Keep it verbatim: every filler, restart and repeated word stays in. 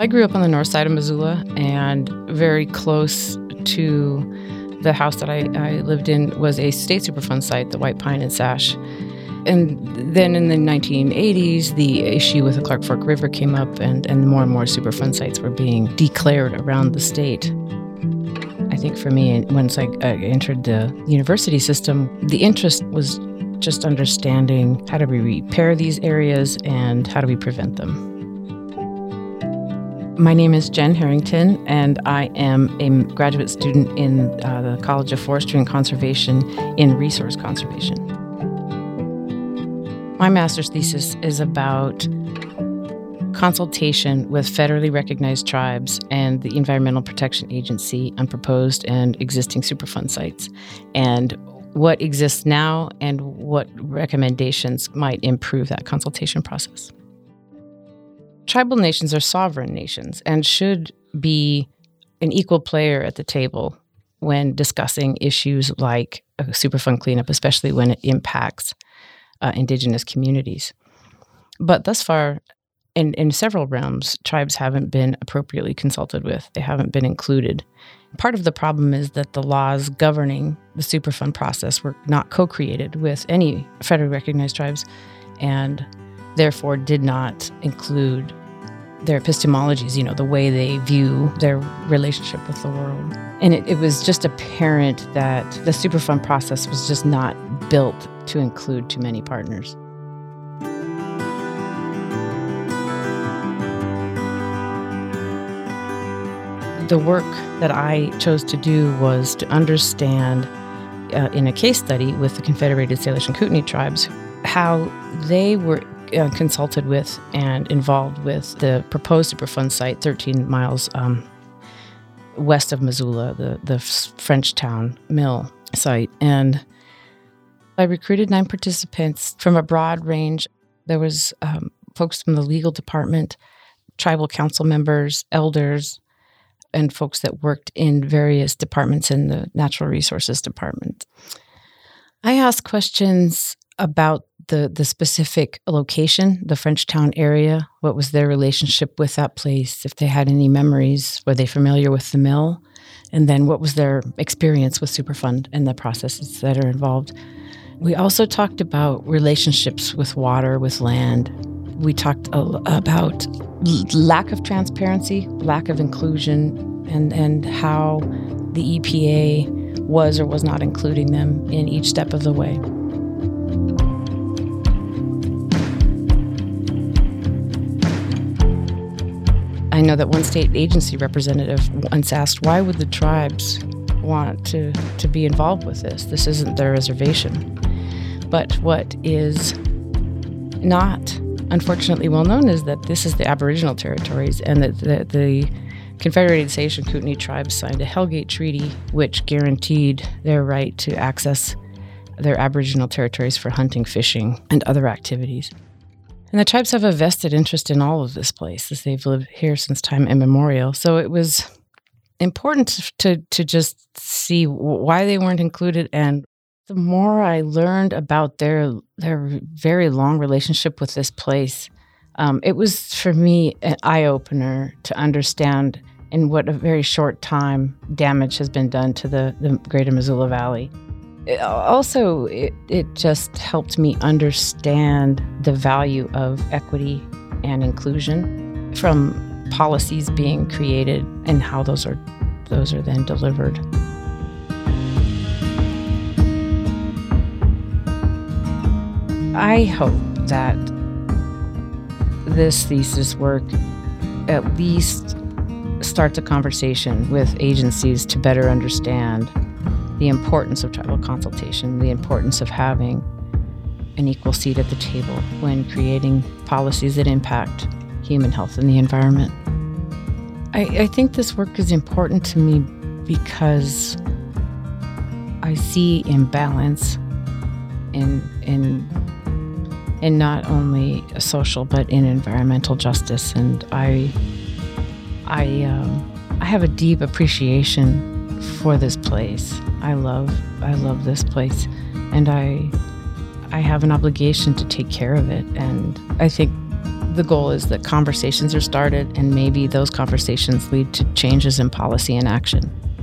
I grew up on the north side of Missoula, and very close to the house that I, I lived in was a state Superfund site, the White Pine and Sash. And then in the nineteen eighties, the issue with the Clark Fork River came up, and, and more and more Superfund sites were being declared around the state. I think for me, once I, I entered the university system, the interest was just understanding how do we repair these areas and how do we prevent them. My name is Jen Harrington, and I am a graduate student in uh, the College of Forestry and Conservation in Resource Conservation. My master's thesis is about consultation with federally recognized tribes and the Environmental Protection Agency on proposed and existing Superfund sites, and what exists now and what recommendations might improve that consultation process. Tribal nations are sovereign nations and should be an equal player at the table when discussing issues like a Superfund cleanup, especially when it impacts uh, indigenous communities. But thus far, in, in several realms, tribes haven't been appropriately consulted with. They haven't been included. Part of the problem is that the laws governing the Superfund process were not co-created with any federally recognized tribes, and therefore did not include their epistemologies, you know, the way they view their relationship with the world. And it, it was just apparent that the Superfund process was just not built to include too many partners. The work that I chose to do was to understand, uh, in a case study with the Confederated Salish and Kootenai tribes, how they were Uh, consulted with and involved with the proposed Superfund site thirteen miles um, west of Missoula, the, the Frenchtown Mill site. And I recruited nine participants from a broad range. There was um, folks from the legal department, tribal council members, elders, and folks that worked in various departments in the natural resources department. I asked questions about the the specific location, the Frenchtown area. What was their relationship with that place? If they had any memories, were they familiar with the mill? And then what was their experience with Superfund and the processes that are involved? We also talked about relationships with water, with land. We talked about lack of transparency, lack of inclusion, and, and how the E P A was or was not including them in each step of the way. I know that one state agency representative once asked, why would the tribes want to, to be involved with this? This isn't their reservation. But what is not, unfortunately, well known is that this is the Aboriginal territories, and that the, the Confederated Salish and Kootenai tribes signed a Hellgate Treaty, which guaranteed their right to access their Aboriginal territories for hunting, fishing, and other activities. And the tribes have a vested interest in all of this place, as they've lived here since time immemorial. So it was important to to just see why they weren't included. And the more I learned about their their very long relationship with this place, um, it was for me an eye-opener to understand in what a very short time damage has been done to the, the greater Missoula Valley. It also, it, it just helped me understand the value of equity and inclusion, from policies being created and how those are those are then delivered. I hope that this thesis work at least starts a conversation with agencies to better understand the importance of tribal consultation, the importance of having an equal seat at the table when creating policies that impact human health and the environment. I, I think this work is important to me because I see imbalance in, in, in not only social but in environmental justice, and I, I, um, I have a deep appreciation for this place. I love, I love this place, and I, I have an obligation to take care of it. And I think The goal is that conversations are started, and maybe those conversations lead to changes in policy and action.